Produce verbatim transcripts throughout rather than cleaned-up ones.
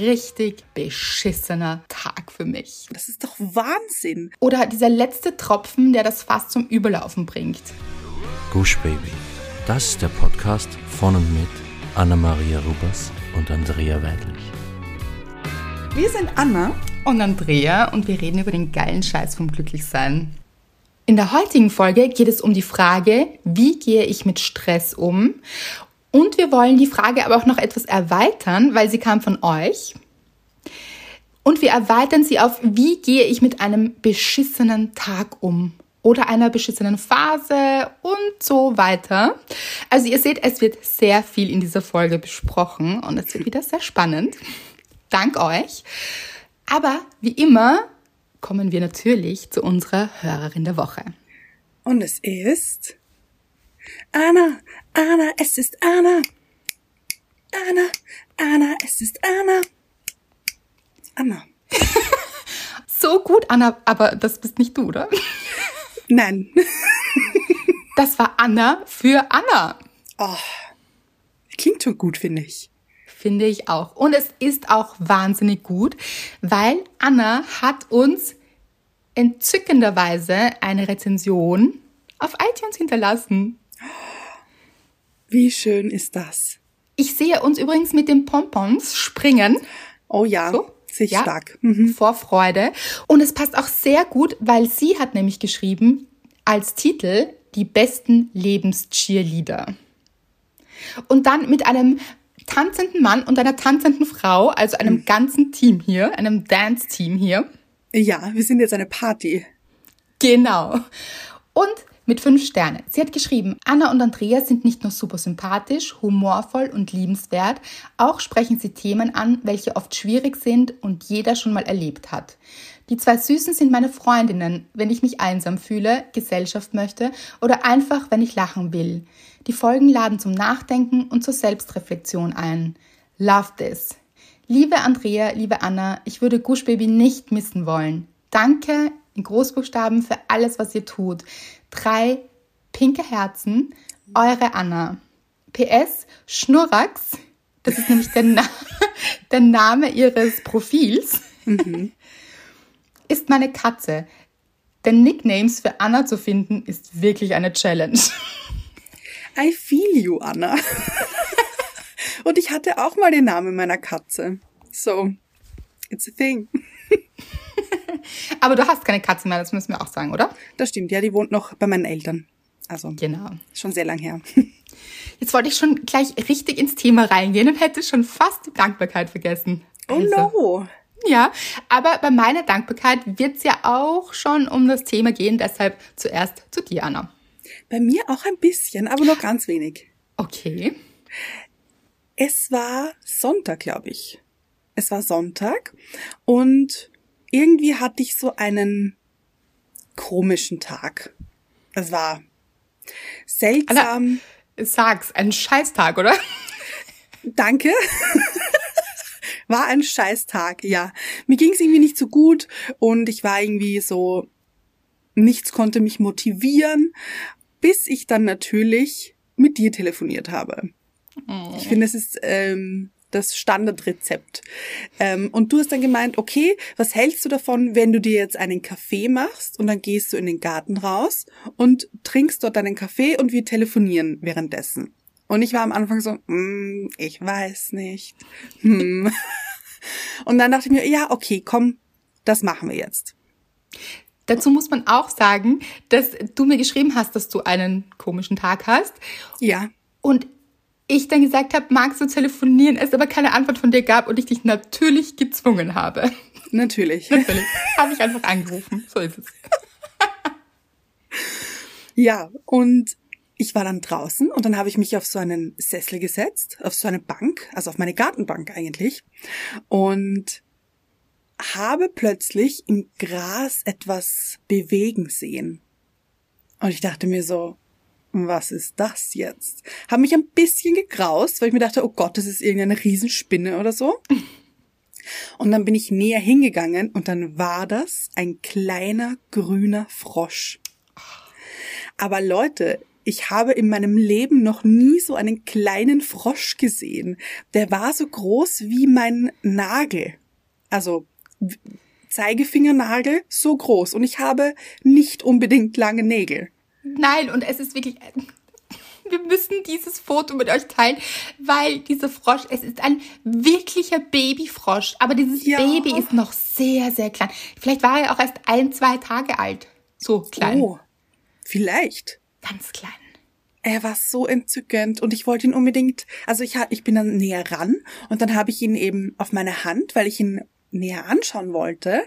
richtig beschissener Tag für mich. Das ist doch Wahnsinn. Oder dieser letzte Tropfen, der das Fass zum Überlaufen bringt. Gusch Baby. Das ist der Podcast von und mit Anna Maria Rubas und Andrea Weidlich. Wir sind Anna und Andrea und wir reden über den geilen Scheiß vom Glücklichsein. In der heutigen Folge geht es um die Frage, wie gehe ich mit Stress um? Und wir wollen die Frage aber auch noch etwas erweitern, weil sie kam von euch. Und wir erweitern sie auf, wie gehe ich mit einem beschissenen Tag um? Oder einer beschissenen Phase und so weiter. Also ihr seht, es wird sehr viel in dieser Folge besprochen und es wird wieder sehr spannend. Dank euch. Aber wie immer kommen wir natürlich zu unserer Hörerin der Woche. Und es ist Anna, Anna, es ist Anna. Anna, Anna, es ist Anna. Anna. So gut, Anna, aber das bist nicht du, oder? Nein. Das war Anna für Anna. Oh, klingt schon gut, finde ich. Finde ich auch. Und es ist auch wahnsinnig gut, weil Anna hat uns entzückenderweise eine Rezension auf iTunes hinterlassen. Wie schön ist das? Ich sehe uns übrigens mit den Pompons springen. Oh ja, so. Sich ja. Stark. Mhm. Vor Freude. Und es passt auch sehr gut, weil sie hat nämlich geschrieben, als Titel, die besten Lebens-Cheerleader. Und dann mit einem tanzenden Mann und einer tanzenden Frau, also einem ganzen Team hier, einem Dance-Team hier. Ja, wir sind jetzt eine Party. Genau. Und mit fünf Sternen. Sie hat geschrieben, Anna und Andrea sind nicht nur super sympathisch, humorvoll und liebenswert, auch sprechen sie Themen an, welche oft schwierig sind und jeder schon mal erlebt hat. Die zwei Süßen sind meine Freundinnen, wenn ich mich einsam fühle, Gesellschaft möchte oder einfach, wenn ich lachen will. Die Folgen laden zum Nachdenken und zur Selbstreflexion ein. Love this. Liebe Andrea, liebe Anna, ich würde Gusch Baby nicht missen wollen. Danke in Großbuchstaben für alles, was ihr tut. Drei pinke Herzen, eure Anna. P S Schnurrax, das ist nämlich der, Na- der Name ihres Profils. Mhm. Ist meine Katze. Denn Nicknames für Anna zu finden, ist wirklich eine Challenge. I feel you, Anna. Und ich hatte auch mal den Namen meiner Katze. So, it's a thing. Aber du hast keine Katze mehr, das müssen wir auch sagen, oder? Das stimmt, ja, die wohnt noch bei meinen Eltern. Also, genau. Schon sehr lang her. Jetzt wollte ich schon gleich richtig ins Thema reingehen und hätte schon fast die Dankbarkeit vergessen. Also. Oh no! Ja, aber bei meiner Dankbarkeit wird es ja auch schon um das Thema gehen, deshalb zuerst zu dir, Anna. Bei mir auch ein bisschen, aber nur ganz wenig. Okay. Es war Sonntag, glaube ich. Es war Sonntag und irgendwie hatte ich so einen komischen Tag. Es war seltsam. Anna, sag's, ein Scheißtag, oder? Danke. War ein Scheißtag, ja. Mir ging es irgendwie nicht so gut und ich war irgendwie so, nichts konnte mich motivieren, bis ich dann natürlich mit dir telefoniert habe. Oh. Ich finde, das ist ähm, das Standardrezept. Ähm, und du hast dann gemeint, okay, was hältst du davon, wenn du dir jetzt einen Kaffee machst und dann gehst du in den Garten raus und trinkst dort deinen Kaffee und wir telefonieren währenddessen. Und ich war am Anfang so, mm, ich weiß nicht. Hm. Und dann dachte ich mir, ja, okay, komm, das machen wir jetzt. Dazu muss man auch sagen, dass du mir geschrieben hast, dass du einen komischen Tag hast. Ja. Und ich dann gesagt habe, magst du telefonieren? Es aber keine Antwort von dir gab und ich dich natürlich gezwungen habe. Natürlich. Natürlich. Habe ich einfach angerufen. So ist es. Ja, und ich war dann draußen und dann habe ich mich auf so einen Sessel gesetzt, auf so eine Bank, also auf meine Gartenbank eigentlich, und habe plötzlich im Gras etwas bewegen sehen. Und ich dachte mir so, was ist das jetzt? Habe mich ein bisschen gegraust, weil ich mir dachte, oh Gott, das ist irgendeine Riesenspinne oder so. Und dann bin ich näher hingegangen und dann war das ein kleiner grüner Frosch. Aber Leute, Ich habe in meinem Leben noch nie so einen kleinen Frosch gesehen. Der war so groß wie mein Nagel. Also Zeigefingernagel, so groß. Und ich habe nicht unbedingt lange Nägel. Nein, und es ist wirklich... Wir müssen dieses Foto mit euch teilen, weil dieser Frosch, es ist ein wirklicher Babyfrosch. Aber dieses ja. Baby ist noch sehr, sehr klein. Vielleicht war er auch erst ein, zwei Tage alt. So klein. Oh, vielleicht. Ganz klein. Er war so entzückend und ich wollte ihn unbedingt, also ich, ich bin dann näher ran und dann habe ich ihn eben auf meine Hand, weil ich ihn näher anschauen wollte,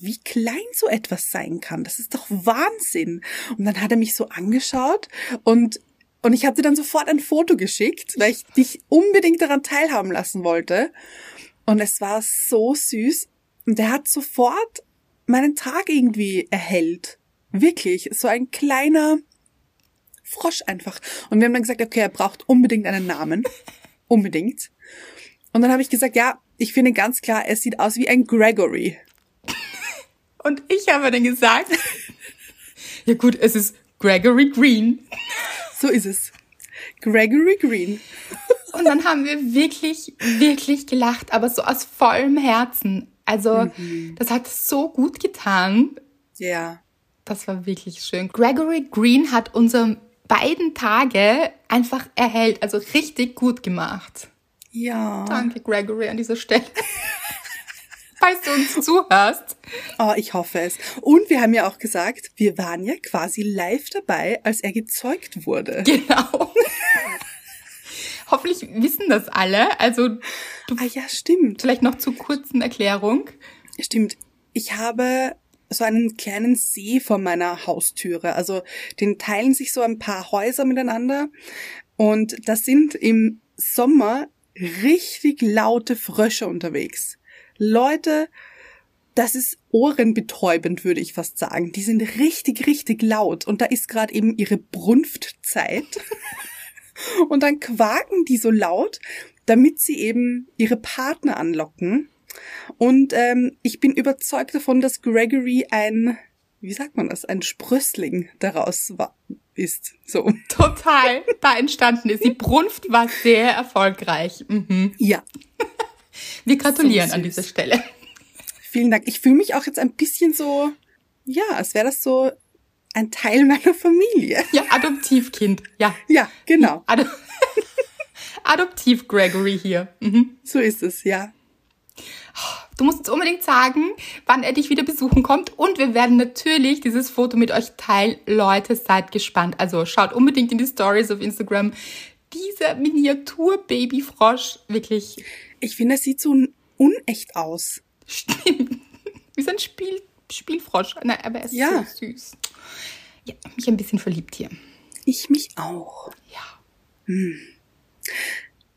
wie klein so etwas sein kann. Das ist doch Wahnsinn. Und dann hat er mich so angeschaut und Und ich habe dir dann sofort ein Foto geschickt, weil ich dich unbedingt daran teilhaben lassen wollte. Und es war so süß. Und der hat sofort meinen Tag irgendwie erhellt. Wirklich, so ein kleiner Frosch einfach. Und wir haben dann gesagt, okay, er braucht unbedingt einen Namen. Unbedingt. Und dann habe ich gesagt, ja, ich finde ganz klar, es sieht aus wie ein Gregory. Und ich habe dann gesagt, ja gut, es ist Gregory Green. So ist es. Gregory Green. Und dann haben wir wirklich, wirklich gelacht, aber so aus vollem Herzen. Also, mhm. das hat so gut getan. Ja. Das war wirklich schön. Gregory Green hat unsere beiden Tage einfach erhellt, also richtig gut gemacht. Ja. Danke, Gregory, an dieser Stelle. Falls du uns zuhörst. Oh, ich hoffe es. Und wir haben ja auch gesagt, wir waren ja quasi live dabei, als er gezeugt wurde. Genau. Hoffentlich wissen das alle. Also, du, ah ja, stimmt. Vielleicht noch zur kurzen Erklärung. Stimmt. Ich habe so einen kleinen See vor meiner Haustüre. Also, den teilen sich so ein paar Häuser miteinander. Und da sind im Sommer richtig laute Frösche unterwegs. Leute, das ist ohrenbetäubend, würde ich fast sagen. Die sind richtig, richtig laut. Und da ist gerade eben ihre Brunftzeit. Und dann quaken die so laut, damit sie eben ihre Partner anlocken. Und ähm, ich bin überzeugt davon, dass Gregory ein, wie sagt man das, ein Sprössling daraus war, ist. So. Total da entstanden ist. Die Brunft war sehr erfolgreich. Mhm. Ja. Wir gratulieren so an dieser Stelle. Vielen Dank. Ich fühle mich auch jetzt ein bisschen so, ja, als wäre das so ein Teil meiner Familie. Ja, Adoptivkind. Ja, ja, genau. Ad- Adoptiv Gregory hier. Mhm. So ist es, ja. Du musst uns unbedingt sagen, wann er dich wieder besuchen kommt. Und wir werden natürlich dieses Foto mit euch teilen. Leute, seid gespannt. Also schaut unbedingt in die Stories auf Instagram. Dieser Miniatur-Babyfrosch, wirklich... Ich finde, es sieht so unecht aus. Stimmt. Wie so ein Spiel, Spielfrosch. Nein, aber er ist ja. so süß. Ja, mich ein bisschen verliebt hier. Ich mich auch. Ja. Hm.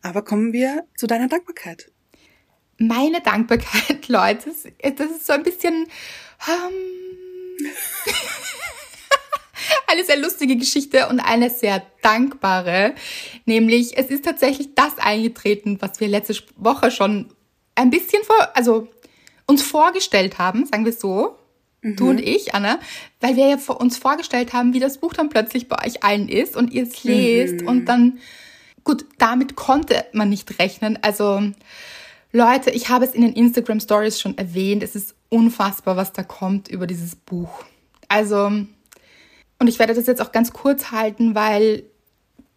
Aber kommen wir zu deiner Dankbarkeit. Meine Dankbarkeit, Leute, das ist so ein bisschen... Ähm, eine sehr lustige Geschichte und eine sehr dankbare. Nämlich, es ist tatsächlich das eingetreten, was wir letzte Woche schon ein bisschen vor, also uns vorgestellt haben, sagen wir so, mhm. du und ich, Anna, weil wir ja uns vorgestellt haben, wie das Buch dann plötzlich bei euch allen ist und ihr es lest mhm. und dann, gut, damit konnte man nicht rechnen. Also, Leute, ich habe es in den Instagram Stories schon erwähnt, es ist unfassbar, was da kommt über dieses Buch. Also... Und ich werde das jetzt auch ganz kurz halten, weil,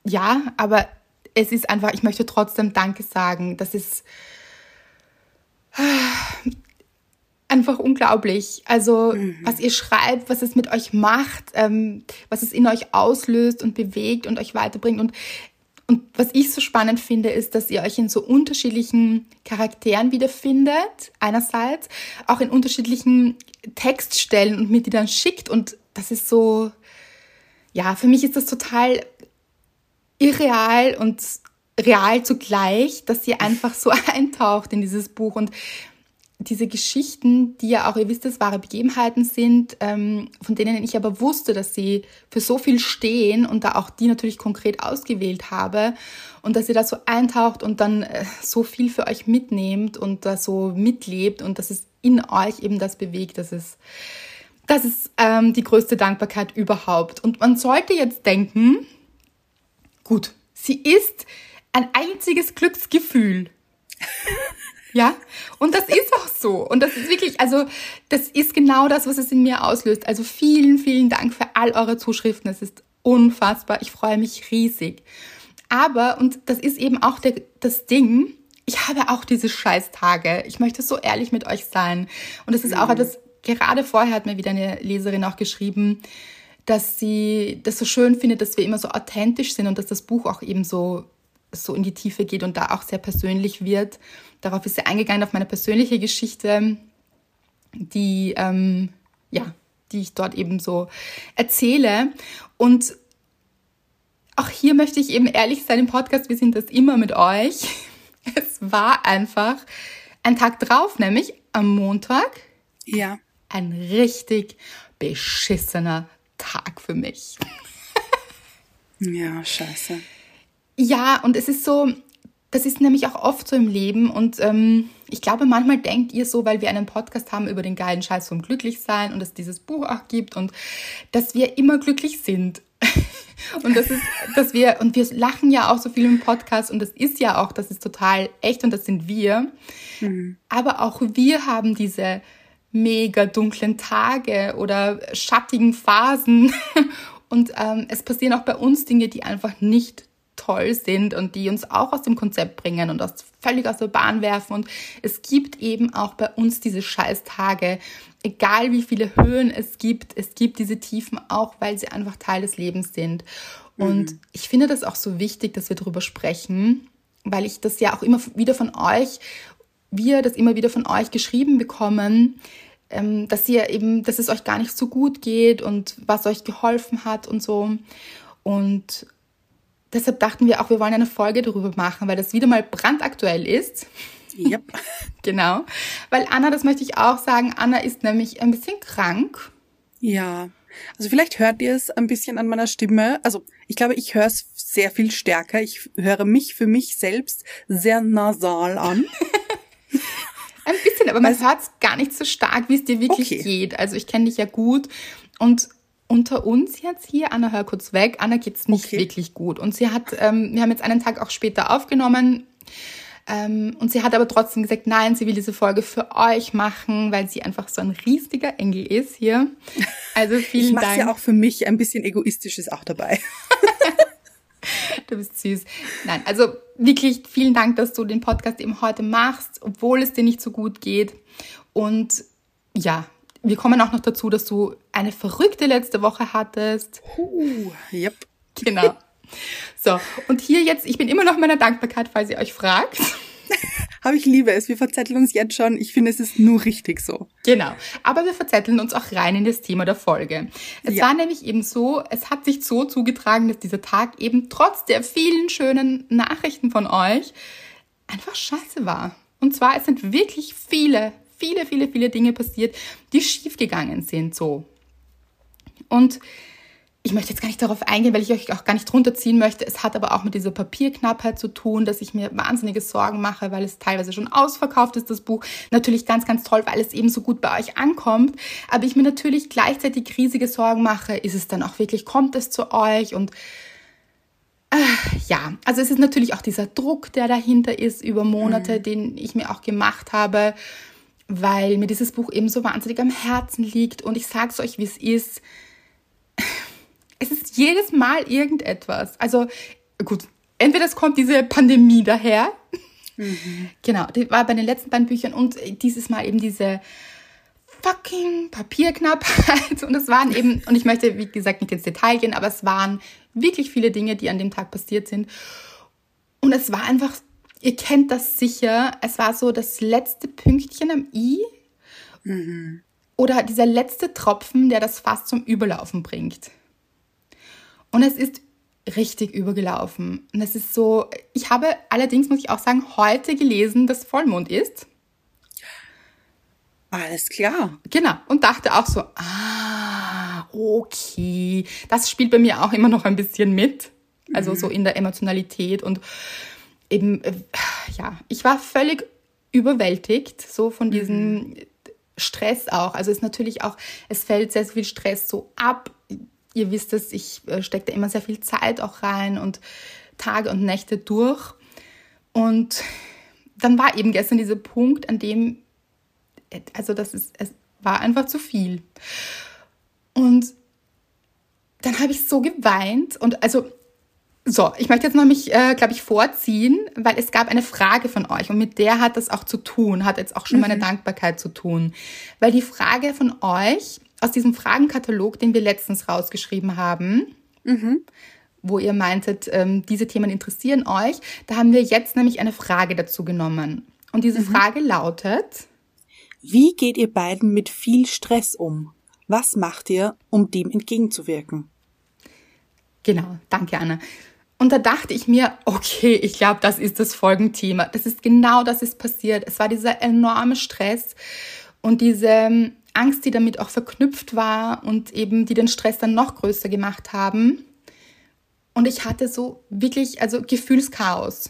ja, aber es ist einfach, ich möchte trotzdem Danke sagen. Das ist einfach unglaublich. Also, mhm. was ihr schreibt, was es mit euch macht, ähm, was es in euch auslöst und bewegt und euch weiterbringt. Und, und was ich so spannend finde, ist, dass ihr euch in so unterschiedlichen Charakteren wiederfindet, einerseits, auch in unterschiedlichen Textstellen und mir die dann schickt. Und das ist so... Ja, für mich ist das total irreal und real zugleich, dass ihr einfach so eintaucht in dieses Buch und diese Geschichten, die ja auch, ihr wisst, es wahre Begebenheiten sind, ähm, von denen ich aber wusste, dass sie für so viel stehen und da auch die natürlich konkret ausgewählt habe und dass ihr da so eintaucht und dann äh, so viel für euch mitnehmt und da so mitlebt und dass es in euch eben das bewegt, dass es... Das ist ähm, die größte Dankbarkeit überhaupt. Und man sollte jetzt denken, gut, sie ist ein einziges Glücksgefühl. Ja, und das ist auch so. Und das ist wirklich, also das ist genau das, was es in mir auslöst. Also vielen, vielen Dank für all eure Zuschriften. Es ist unfassbar. Ich freue mich riesig. Aber, und das ist eben auch der, das Ding, ich habe auch diese Scheißtage. Ich möchte so ehrlich mit euch sein. Und das ist auch etwas, gerade vorher hat mir wieder eine Leserin auch geschrieben, dass sie das so schön findet, dass wir immer so authentisch sind und dass das Buch auch eben so, so in die Tiefe geht und da auch sehr persönlich wird. Darauf ist sie eingegangen, auf meine persönliche Geschichte, die, ähm, ja, die ich dort eben so erzähle. Und auch hier möchte ich eben ehrlich sein im Podcast, wir sind das immer mit euch. Es war einfach ein Tag drauf, nämlich am Montag. Ja. Ein richtig beschissener Tag für mich. Ja, scheiße. Ja, und es ist so, das ist nämlich auch oft so im Leben und ähm, ich glaube, manchmal denkt ihr so, weil wir einen Podcast haben über den geilen Scheiß vom Glücklichsein und dass es dieses Buch auch gibt und dass wir immer glücklich sind. Und das ist, dass wir, und wir lachen ja auch so viel im Podcast und das ist ja auch, das ist total echt und das sind wir. Mhm. Aber auch wir haben diese mega dunklen Tage oder schattigen Phasen und ähm, es passieren auch bei uns Dinge, die einfach nicht toll sind und die uns auch aus dem Konzept bringen und aus, völlig aus der Bahn werfen. Und es gibt eben auch bei uns diese Scheißtage, egal wie viele Höhen es gibt, es gibt diese Tiefen auch, weil sie einfach Teil des Lebens sind. Und mhm. ich finde das auch so wichtig, dass wir darüber sprechen, weil ich das ja auch immer wieder von euch, wir das immer wieder von euch geschrieben bekommen, dass ihr eben, dass es euch gar nicht so gut geht und was euch geholfen hat und so. Und deshalb dachten wir auch, wir wollen eine Folge darüber machen, weil das wieder mal brandaktuell ist. Yep. Genau. Weil Anna, das möchte ich auch sagen, Anna ist nämlich ein bisschen krank. Ja. Also vielleicht hört ihr es ein bisschen an meiner Stimme. Also ich glaube, ich höre es sehr viel stärker. Ich höre mich für mich selbst sehr nasal an. Ein bisschen, aber man also, hört es gar nicht so stark, wie es dir wirklich okay. geht. Also ich kenne dich ja gut und unter uns jetzt hier, Anna, hör kurz weg, Anna geht's nicht okay. wirklich gut. Und sie hat, ähm, wir haben jetzt einen Tag auch später aufgenommen ähm, und sie hat aber trotzdem gesagt, nein, sie will diese Folge für euch machen, weil sie einfach so ein riesiger Engel ist hier. Also vielen ich mach's Dank. Ich mache ja auch für mich, ein bisschen egoistisch ist auch dabei. Du bist süß. Nein, also wirklich vielen Dank, dass du den Podcast eben heute machst, obwohl es dir nicht so gut geht. Und ja, wir kommen auch noch dazu, dass du eine verrückte letzte Woche hattest. Uh, yep. Genau. So, und hier jetzt, ich bin immer noch meiner Dankbarkeit, falls ihr euch fragt. Aber ich liebe es, wir verzetteln uns jetzt schon. Ich finde, es ist nur richtig so. Genau, aber wir verzetteln uns auch rein in das Thema der Folge. Es ja. war nämlich eben so, es hat sich so zugetragen, dass dieser Tag eben trotz der vielen schönen Nachrichten von euch einfach scheiße war. Und zwar, es sind wirklich viele viele, viele, viele Dinge passiert, die schiefgegangen sind, so. Und ich möchte jetzt gar nicht darauf eingehen, weil ich euch auch gar nicht runterziehen möchte. Es hat aber auch mit dieser Papierknappheit zu tun, dass ich mir wahnsinnige Sorgen mache, weil es teilweise schon ausverkauft ist, das Buch. Natürlich ganz, ganz toll, weil es eben so gut bei euch ankommt. Aber ich mir natürlich gleichzeitig riesige Sorgen mache. Ist es dann auch wirklich, kommt es zu euch? Und äh, ja, also es ist natürlich auch dieser Druck, der dahinter ist über Monate, mhm. den ich mir auch gemacht habe, weil mir dieses Buch eben so wahnsinnig am Herzen liegt. Und ich sag's euch, wie es ist. Es ist jedes Mal irgendetwas. Also gut, entweder es kommt diese Pandemie daher. Mhm. Genau, die war bei den letzten beiden Büchern. Und dieses Mal eben diese fucking Papierknappheit. Und es waren eben, und ich möchte, wie gesagt, nicht ins Detail gehen, aber es waren wirklich viele Dinge, die an dem Tag passiert sind. Und es war einfach... Ihr kennt das sicher. Es war so das letzte Pünktchen am I mhm. oder dieser letzte Tropfen, der das Fass zum Überlaufen bringt. Und es ist richtig übergelaufen. Und es ist so, ich habe allerdings, muss ich auch sagen, heute gelesen, dass Vollmond ist. Alles klar. Genau. Und dachte auch so, ah, okay. Das spielt bei mir auch immer noch ein bisschen mit. Also mhm. so in der Emotionalität und eben, ja, ich war völlig überwältigt, so von diesen mhm. Stress auch. Also es ist natürlich auch, es fällt sehr, sehr viel Stress so ab. Ihr wisst es, ich stecke da immer sehr viel Zeit auch rein und Tage und Nächte durch. Und dann war eben gestern dieser Punkt, an dem, also das ist, es war einfach zu viel. Und dann habe ich so geweint und also, so, ich möchte jetzt noch mich, äh, glaube ich, vorziehen, weil es gab eine Frage von euch und mit der hat das auch zu tun, hat jetzt auch schon mhm. meine Dankbarkeit zu tun, weil die Frage von euch aus diesem Fragenkatalog, den wir letztens rausgeschrieben haben, mhm. wo ihr meintet, ähm, diese Themen interessieren euch, da haben wir jetzt nämlich eine Frage dazu genommen. Und diese mhm. Frage lautet: Wie geht ihr beiden mit viel Stress um? Was macht ihr, um dem entgegenzuwirken? Genau, danke Anna. Und da dachte ich mir, okay, ich glaube, das ist das Folgenthema. Das ist genau das, ist passiert. Es war dieser enorme Stress und diese Angst, die damit auch verknüpft war und eben die den Stress dann noch größer gemacht haben. Und ich hatte so wirklich, also Gefühlschaos.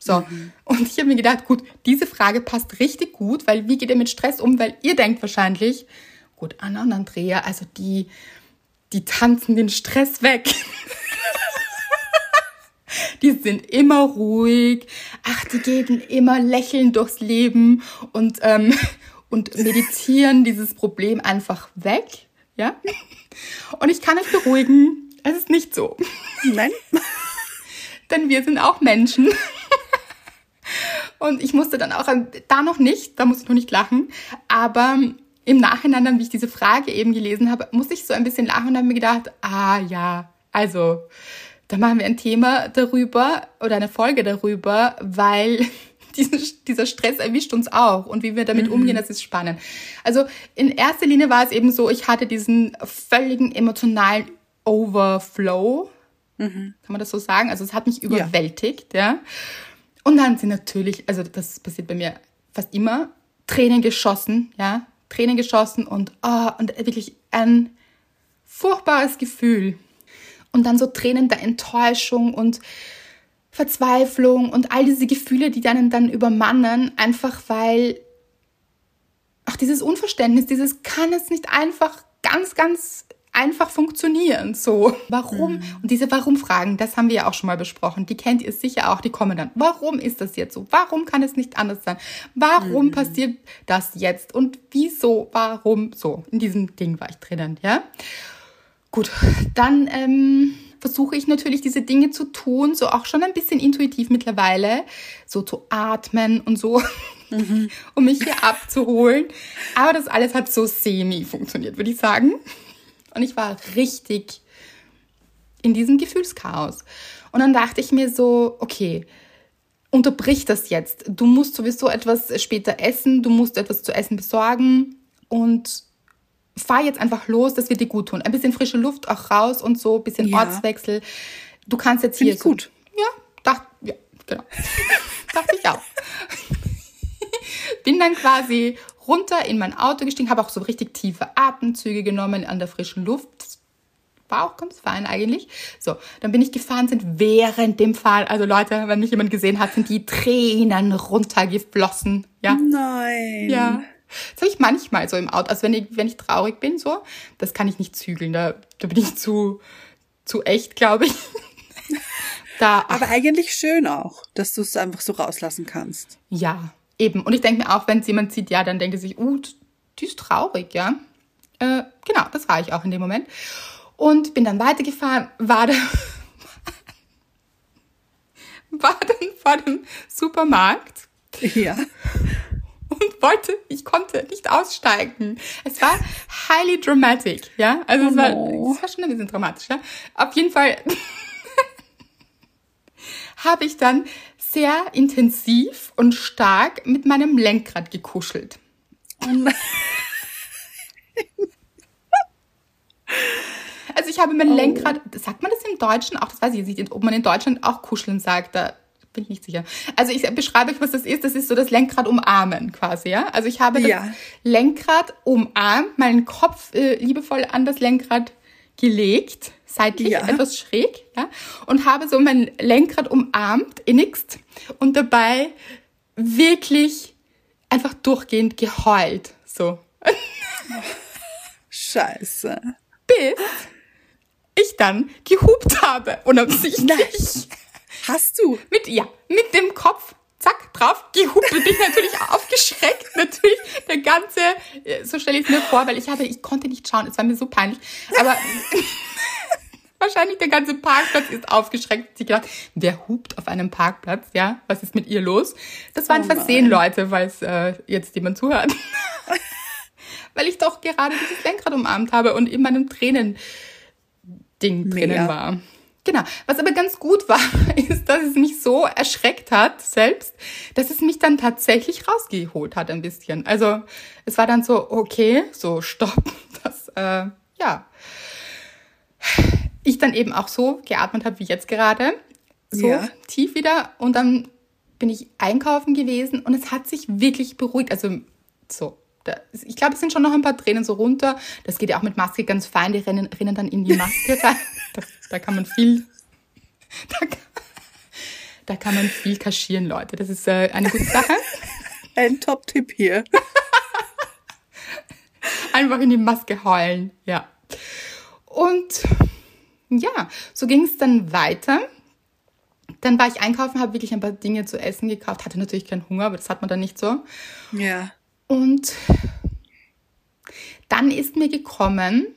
So, mhm. und ich habe mir gedacht, gut, diese Frage passt richtig gut, weil wie geht ihr mit Stress um? Weil ihr denkt wahrscheinlich, gut, Anna und Andrea, also die, die tanzen den Stress weg. Die sind immer ruhig. Ach, die gehen immer lächelnd durchs Leben und, ähm, und meditieren dieses Problem einfach weg. Ja? Und ich kann euch beruhigen, es ist nicht so. Nein. Denn wir sind auch Menschen. Und ich musste dann auch, da noch nicht, da musste ich noch nicht lachen, aber im Nachhinein, dann, wie ich diese Frage eben gelesen habe, musste ich so ein bisschen lachen und habe mir gedacht, ah ja, also, da machen wir ein Thema darüber oder eine Folge darüber, weil diesen, dieser Stress erwischt uns auch und wie wir damit mhm. umgehen, das ist spannend. Also in erster Linie war es eben so, ich hatte diesen völligen emotionalen Overflow, mhm. kann man das so sagen? Also es hat mich überwältigt, ja. ja. Und dann sind natürlich, also das passiert bei mir fast immer, Tränen geschossen, ja. Tränen geschossen und, oh, und wirklich ein furchtbares Gefühl. Und dann so Tränen der Enttäuschung und Verzweiflung und all diese Gefühle, die einen dann übermannen, einfach weil auch dieses Unverständnis, dieses kann es nicht einfach ganz, ganz einfach funktionieren. So, warum? Mhm. Und diese Warum-Fragen, das haben wir ja auch schon mal besprochen. Die kennt ihr sicher auch, die kommen dann. Warum ist das jetzt so? Warum kann es nicht anders sein? Warum mhm. passiert das jetzt? Und wieso? Warum? So, in diesem Ding war ich drinnen, ja? Gut, dann ähm, versuche ich natürlich, diese Dinge zu tun, so auch schon ein bisschen intuitiv mittlerweile, so zu atmen und so, mhm. um mich hier abzuholen. Aber das alles hat so semi funktioniert, würde ich sagen. Und ich war richtig in diesem Gefühlschaos. Und dann dachte ich mir so, okay, unterbrich das jetzt. Du musst sowieso etwas später essen, du musst etwas zu essen besorgen und fahr jetzt einfach los, das wird dir gut tun. Ein bisschen frische Luft auch raus und so, ein bisschen ja. Ortswechsel. Du kannst jetzt Find hier... So, gut. Ja, dachte, ja, genau. dachte ich auch. Bin dann quasi runter in mein Auto gestiegen, habe auch so richtig tiefe Atemzüge genommen an der frischen Luft. War auch ganz fein eigentlich. So, dann bin ich gefahren, sind während dem Fahren, also Leute, wenn mich jemand gesehen hat, sind die Tränen runtergeflossen. Ja. Nein. Ja. Das habe ich manchmal so im Auto, also wenn ich, wenn ich traurig bin, so, das kann ich nicht zügeln, da, da bin ich zu, zu echt, glaube ich. da, Aber eigentlich schön auch, dass du es einfach so rauslassen kannst. Ja, eben. Und ich denke mir auch, wenn es jemand sieht, ja, dann denkt er sich, uh, die ist traurig, ja. Äh, genau, das war ich auch in dem Moment. Und bin dann weitergefahren, war dann, war dann vor dem Supermarkt. Ja. Und wollte, ich konnte nicht aussteigen. Es war highly dramatic, ja. Also oh es, war, no. es war schon ein bisschen dramatisch, ja. Auf jeden Fall habe ich dann sehr intensiv und stark mit meinem Lenkrad gekuschelt. Also ich habe mein oh. Lenkrad, sagt man das im Deutschen auch? Das weiß ich jetzt nicht, ob man in Deutschland auch kuscheln sagt, da bin ich nicht sicher. Also ich beschreibe euch, was das ist. Das ist so das Lenkrad umarmen quasi, ja? Also ich habe das ja. Lenkrad umarmt, meinen Kopf äh, liebevoll an das Lenkrad gelegt, seitlich, ja. etwas schräg, ja? Und habe so mein Lenkrad umarmt, innigst, und dabei wirklich einfach durchgehend geheult, so. Scheiße. Bis ich dann gehupt habe. Unabsichtlich. Hast du? Mit, ja, mit dem Kopf. Zack, drauf, gehupt. Bin ich natürlich aufgeschreckt. Natürlich der ganze, so stelle ich es mir vor, weil ich habe, ich konnte nicht schauen. Es war mir so peinlich. Aber wahrscheinlich der ganze Parkplatz ist aufgeschreckt. Ich dachte, wer hupt auf einem Parkplatz? Ja, was ist mit ihr los? Das waren oh Versehen, Leute, falls äh, jetzt jemand zuhört. Weil ich doch gerade dieses Lenkrad umarmt habe und in meinem Tränen-Ding drinnen war. Genau. Was aber ganz gut war, ist, dass es mich so erschreckt hat selbst, dass es mich dann tatsächlich rausgeholt hat ein bisschen. Also es war dann so, okay, so stopp. Das, äh, ja. Ich dann eben auch so geatmet habe wie jetzt gerade. So yeah. tief wieder. Und dann bin ich einkaufen gewesen und es hat sich wirklich beruhigt. Also so. Ich glaube, es sind schon noch ein paar Tränen so runter. Das geht ja auch mit Maske ganz fein. Die rennen, rennen dann in die Maske rein. Da, da kann man viel, da kann, da kann man viel kaschieren, Leute. Das ist äh, eine gute Sache. Ein Top-Tipp hier. Einfach in die Maske heulen, ja. Und ja, so ging es dann weiter. Dann war ich einkaufen, habe wirklich ein paar Dinge zu essen gekauft. Hatte natürlich keinen Hunger, aber das hat man dann nicht so. Ja. Und dann ist mir gekommen,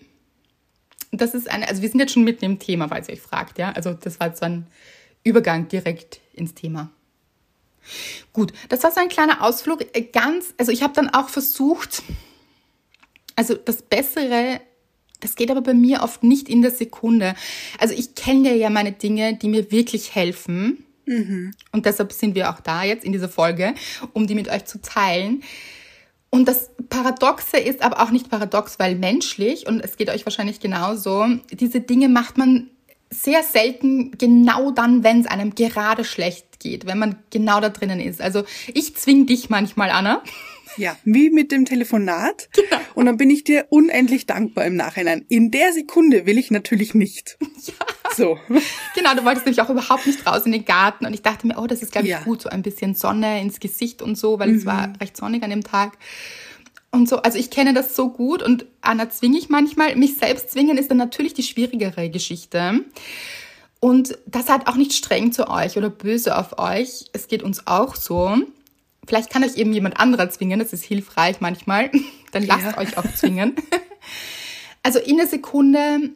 das ist eine, also wir sind jetzt schon mitten im Thema, falls ihr euch fragt, ja, also das war so ein Übergang direkt ins Thema. Gut, das war so ein kleiner Ausflug, ganz, also ich habe dann auch versucht, also das Bessere, das geht aber bei mir oft nicht in der Sekunde. Also ich kenne ja meine Dinge, die mir wirklich helfen, mhm. und deshalb sind wir auch da jetzt in dieser Folge, um die mit euch zu teilen. Und das Paradoxe ist aber auch nicht paradox, weil menschlich, und es geht euch wahrscheinlich genauso, diese Dinge macht man sehr selten genau dann, wenn es einem gerade schlecht geht, wenn man genau da drinnen ist. Also ich zwing dich manchmal, Anna. Ja, wie mit dem Telefonat. Genau. Und dann bin ich dir unendlich dankbar im Nachhinein. In der Sekunde will ich natürlich nicht. Ja. So. Genau, du wolltest nämlich auch überhaupt nicht raus in den Garten. Und ich dachte mir, oh, das ist, glaube ich, ja. gut, so ein bisschen Sonne ins Gesicht und so, weil mhm. es war recht sonnig an dem Tag. Und so, also ich kenne das so gut und Anna zwinge ich manchmal. Mich selbst zwingen ist dann natürlich die schwierigere Geschichte. Und das halt auch nicht streng zu euch oder böse auf euch. Es geht uns auch so. Vielleicht kann euch eben jemand anderer zwingen, das ist hilfreich manchmal. Dann lasst ja. euch auch zwingen. Also in der Sekunde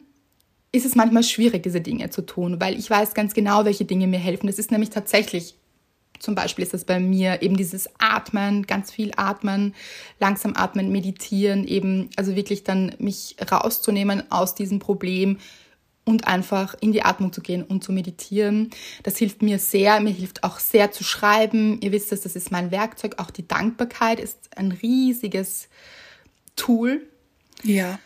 ist es manchmal schwierig, diese Dinge zu tun, weil ich weiß ganz genau, welche Dinge mir helfen. Das ist nämlich tatsächlich, zum Beispiel ist das bei mir eben dieses Atmen, ganz viel atmen, langsam atmen, meditieren eben, also wirklich dann mich rauszunehmen aus diesem Problem und einfach in die Atmung zu gehen und zu meditieren. Das hilft mir sehr. Mir hilft auch sehr zu schreiben. Ihr wisst es, das ist mein Werkzeug. Auch die Dankbarkeit ist ein riesiges Tool. Ja.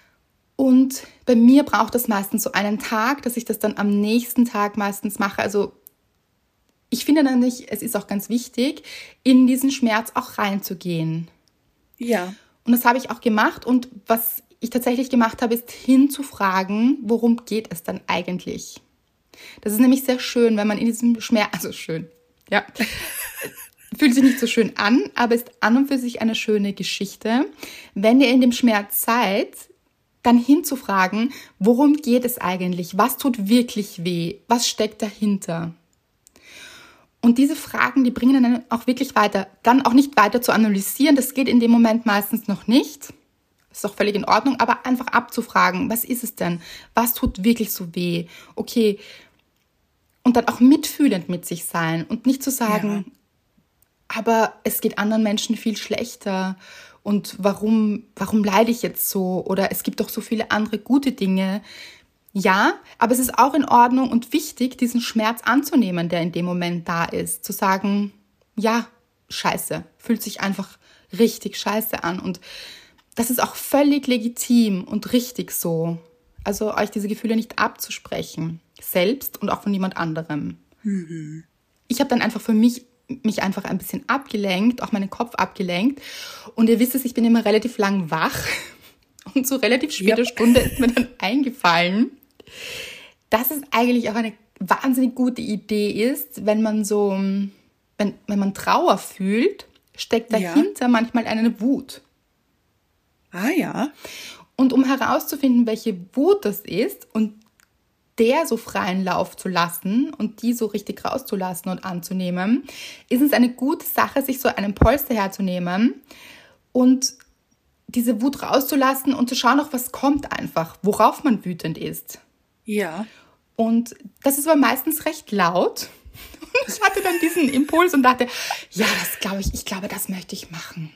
Und bei mir braucht das meistens so einen Tag, dass ich das dann am nächsten Tag meistens mache. Also ich finde dann nicht, es ist auch ganz wichtig, in diesen Schmerz auch reinzugehen. Ja. Und das habe ich auch gemacht. Und was ich tatsächlich gemacht habe, ist hinzufragen, worum geht es dann eigentlich? Das ist nämlich sehr schön, wenn man in diesem Schmerz, also schön, ja, fühlt sich nicht so schön an, aber ist an und für sich eine schöne Geschichte. Wenn ihr in dem Schmerz seid, dann hinzufragen, worum geht es eigentlich? Was tut wirklich weh? Was steckt dahinter? Und diese Fragen, die bringen dann auch wirklich weiter. Dann auch nicht weiter zu analysieren, das geht in dem Moment meistens noch nicht. Ist doch völlig in Ordnung, aber einfach abzufragen, was ist es denn? Was tut wirklich so weh? Okay, und dann auch mitfühlend mit sich sein und nicht zu sagen, ja. aber es geht anderen Menschen viel schlechter und warum, warum leide ich jetzt so? Oder es gibt doch so viele andere gute Dinge. Ja, aber es ist auch in Ordnung und wichtig, diesen Schmerz anzunehmen, der in dem Moment da ist. Zu sagen, ja, scheiße, fühlt sich einfach richtig scheiße an und das ist auch völlig legitim und richtig so. Also euch diese Gefühle nicht abzusprechen. Selbst und auch von niemand anderem. Mhm. Ich habe dann einfach für mich, mich einfach ein bisschen abgelenkt, auch meinen Kopf abgelenkt. Und ihr wisst es, ich bin immer relativ lang wach. Und zu relativ später ja. Stunde ist mir dann eingefallen, dass es eigentlich auch eine wahnsinnig gute Idee ist, wenn man so, wenn, wenn man Trauer fühlt, steckt dahinter ja. manchmal eine Wut. ah ja. Und um herauszufinden, welche Wut das ist und der so freien Lauf zu lassen und die so richtig rauszulassen und anzunehmen, ist es eine gute Sache, sich so einen Polster herzunehmen und diese Wut rauszulassen und zu schauen, auch was kommt einfach, worauf man wütend ist. Ja. Und das ist aber meistens recht laut. Und ich hatte dann diesen Impuls und dachte, ja, das glaube ich, ich glaube, das möchte ich machen.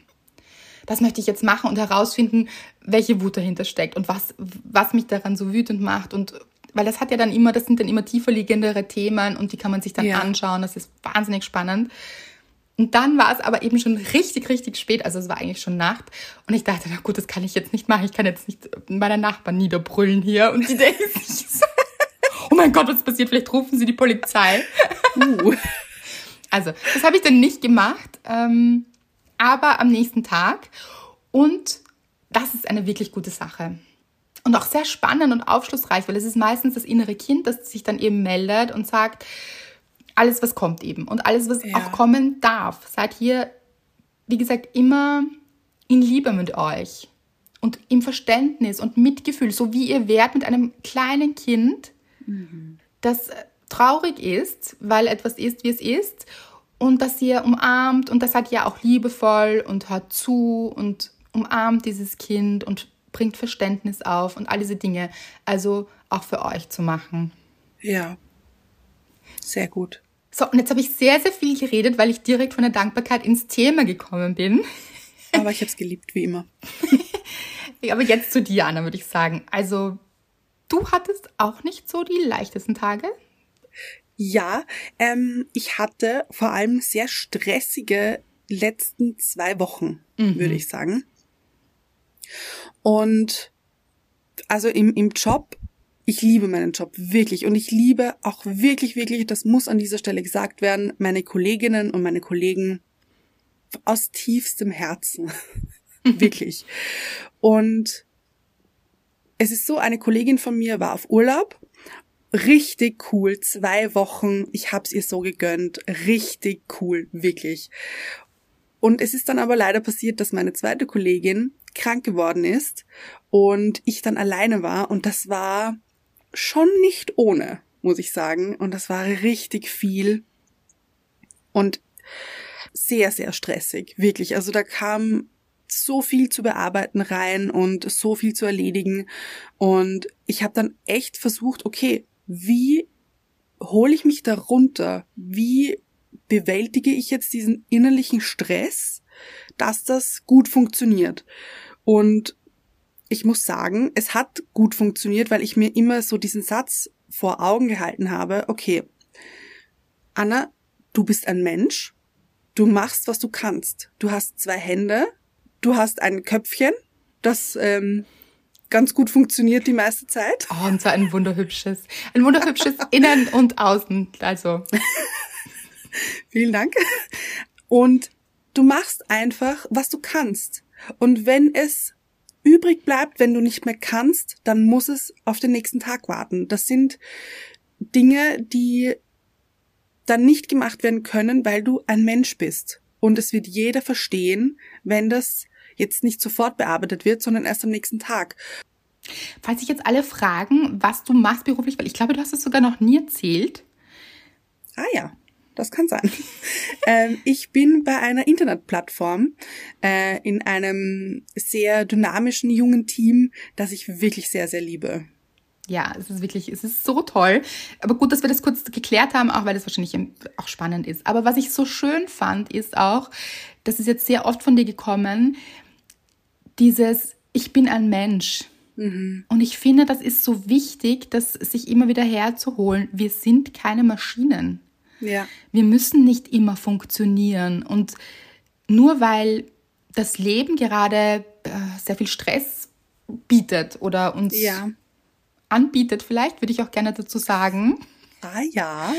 Das möchte ich jetzt machen und herausfinden, welche Wut dahinter steckt und was, was mich daran so wütend macht. Und weil das hat ja dann immer, das sind dann immer tiefer liegendere Themen und die kann man sich dann ja. anschauen. Das ist wahnsinnig spannend. Und dann war es aber eben schon richtig, richtig spät. Also es war eigentlich schon Nacht. Und ich dachte, na gut, das kann ich jetzt nicht machen. Ich kann jetzt nicht meine Nachbarn niederbrüllen hier. Und die denken sich so, oh mein Gott, was passiert? Vielleicht rufen sie die Polizei. Uh. Also, das habe ich dann nicht gemacht. Ähm, aber am nächsten Tag. Und das ist eine wirklich gute Sache. Und auch sehr spannend und aufschlussreich, weil es ist meistens das innere Kind, das sich dann eben meldet und sagt, alles, was kommt eben und alles, was ja. auch kommen darf. Seid hier, wie gesagt, immer in Liebe mit euch und im Verständnis und Mitgefühl, so wie ihr wärt mit einem kleinen Kind, mhm. das traurig ist, weil etwas ist, wie es ist und das ihr umarmt und das seid ihr auch liebevoll und hört zu und umarmt dieses Kind und bringt Verständnis auf und all diese Dinge, also auch für euch zu machen. Ja, sehr gut. So, und jetzt habe ich sehr, sehr viel geredet, weil ich direkt von der Dankbarkeit ins Thema gekommen bin. Aber ich habe es geliebt, wie immer. Aber jetzt zu dir, Anna, würde ich sagen. Also, du hattest auch nicht so die leichtesten Tage? Ja, ähm, ich hatte vor allem sehr stressige letzten zwei Wochen, mhm. würde ich sagen. Und also im, im Job, ich liebe meinen Job wirklich und ich liebe auch wirklich, wirklich, das muss an dieser Stelle gesagt werden, meine Kolleginnen und meine Kollegen aus tiefstem Herzen, wirklich. Und es ist so, eine Kollegin von mir war auf Urlaub, richtig cool, zwei Wochen, ich hab's ihr so gegönnt, richtig cool, wirklich. Und es ist dann aber leider passiert, dass meine zweite Kollegin krank geworden ist und ich dann alleine war und das war schon nicht ohne, muss ich sagen. Und das war richtig viel und sehr, sehr stressig, wirklich. Also da kam so viel zu bearbeiten rein und so viel zu erledigen und ich habe dann echt versucht, okay, wie hole ich mich da runter? Wie bewältige ich jetzt diesen innerlichen Stress, dass das gut funktioniert? Und ich muss sagen, es hat gut funktioniert, weil ich mir immer so diesen Satz vor Augen gehalten habe, okay, Anna, du bist ein Mensch, du machst, was du kannst. Du hast zwei Hände, du hast ein Köpfchen, das ähm, ganz gut funktioniert die meiste Zeit. Oh, und zwar ein wunderhübsches, ein wunderhübsches Innen und Außen, also. Vielen Dank. Und du machst einfach, was du kannst. Und wenn es übrig bleibt, wenn du nicht mehr kannst, dann muss es auf den nächsten Tag warten. Das sind Dinge, die dann nicht gemacht werden können, weil du ein Mensch bist. Und es wird jeder verstehen, wenn das jetzt nicht sofort bearbeitet wird, sondern erst am nächsten Tag. Falls sich jetzt alle fragen, was du machst beruflich, weil ich glaube, du hast es sogar noch nie erzählt. Ah ja. Das kann sein. ähm, ich bin bei einer Internetplattform äh, in einem sehr dynamischen, jungen Team, das ich wirklich sehr, sehr liebe. Ja, es ist wirklich, es ist so toll. Aber gut, dass wir das kurz geklärt haben, auch weil das wahrscheinlich auch spannend ist. Aber was ich so schön fand, ist auch, das ist jetzt sehr oft von dir gekommen, dieses Ich bin ein Mensch. Mhm. Und ich finde, das ist so wichtig, das sich immer wieder herzuholen. Wir sind keine Maschinen. Ja. Wir müssen nicht immer funktionieren und nur weil das Leben gerade äh, sehr viel Stress bietet oder uns ja. anbietet, vielleicht würde ich auch gerne dazu sagen. Ah ja,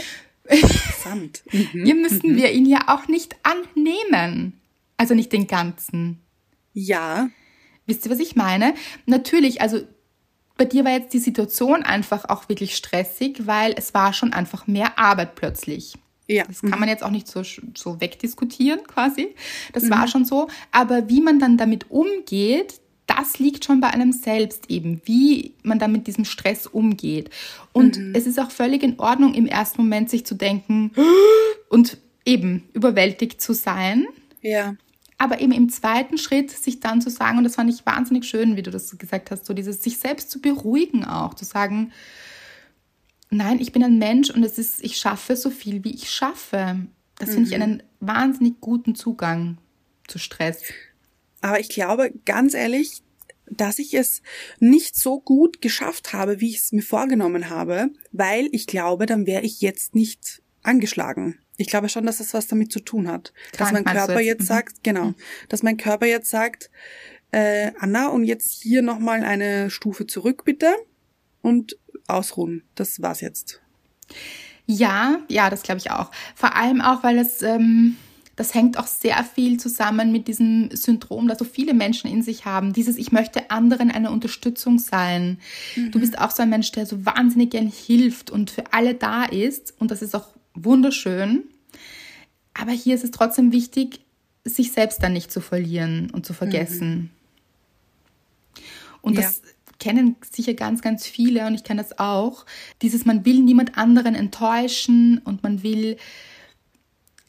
interessant. Mhm. Hier müssen mhm. wir ihn ja auch nicht annehmen, also nicht den ganzen. Ja. Wisst ihr, was ich meine? Natürlich, also bei dir war jetzt die Situation einfach auch wirklich stressig, weil es war schon einfach mehr Arbeit plötzlich. Ja. Das kann man jetzt auch nicht so, so wegdiskutieren quasi. Das mhm. war schon so. Aber wie man dann damit umgeht, das liegt schon bei einem selbst eben, wie man dann mit diesem Stress umgeht. Und mhm. es ist auch völlig in Ordnung, im ersten Moment sich zu denken und eben überwältigt zu sein. Ja. Aber eben im zweiten Schritt sich dann zu sagen, und das fand ich wahnsinnig schön, wie du das gesagt hast, so dieses sich selbst zu beruhigen auch, zu sagen, nein, ich bin ein Mensch und es ist, ich schaffe so viel, wie ich schaffe. Das mhm. finde ich einen wahnsinnig guten Zugang zu Stress. Aber ich glaube, ganz ehrlich, dass ich es nicht so gut geschafft habe, wie ich es mir vorgenommen habe, weil ich glaube, dann wäre ich jetzt nicht angeschlagen. Ich glaube schon, dass das was damit zu tun hat. Krank, dass mein Körper jetzt, jetzt sagt, genau, mhm. dass mein Körper jetzt sagt, äh, Anna, und jetzt hier nochmal eine Stufe zurück bitte und ausruhen. Das war's jetzt. Ja, ja, das glaube ich auch. Vor allem auch, weil es, ähm, das hängt auch sehr viel zusammen mit diesem Syndrom, das so viele Menschen in sich haben. Dieses, ich möchte anderen eine Unterstützung sein. Mhm. Du bist auch so ein Mensch, der so wahnsinnig gern hilft und für alle da ist. Und das ist auch wunderschön. Aber hier ist es trotzdem wichtig, sich selbst dann nicht zu verlieren und zu vergessen. Mhm. Und ja. das kennen sicher ganz, ganz viele, und ich kenne das auch. Dieses, man will niemand anderen enttäuschen und man will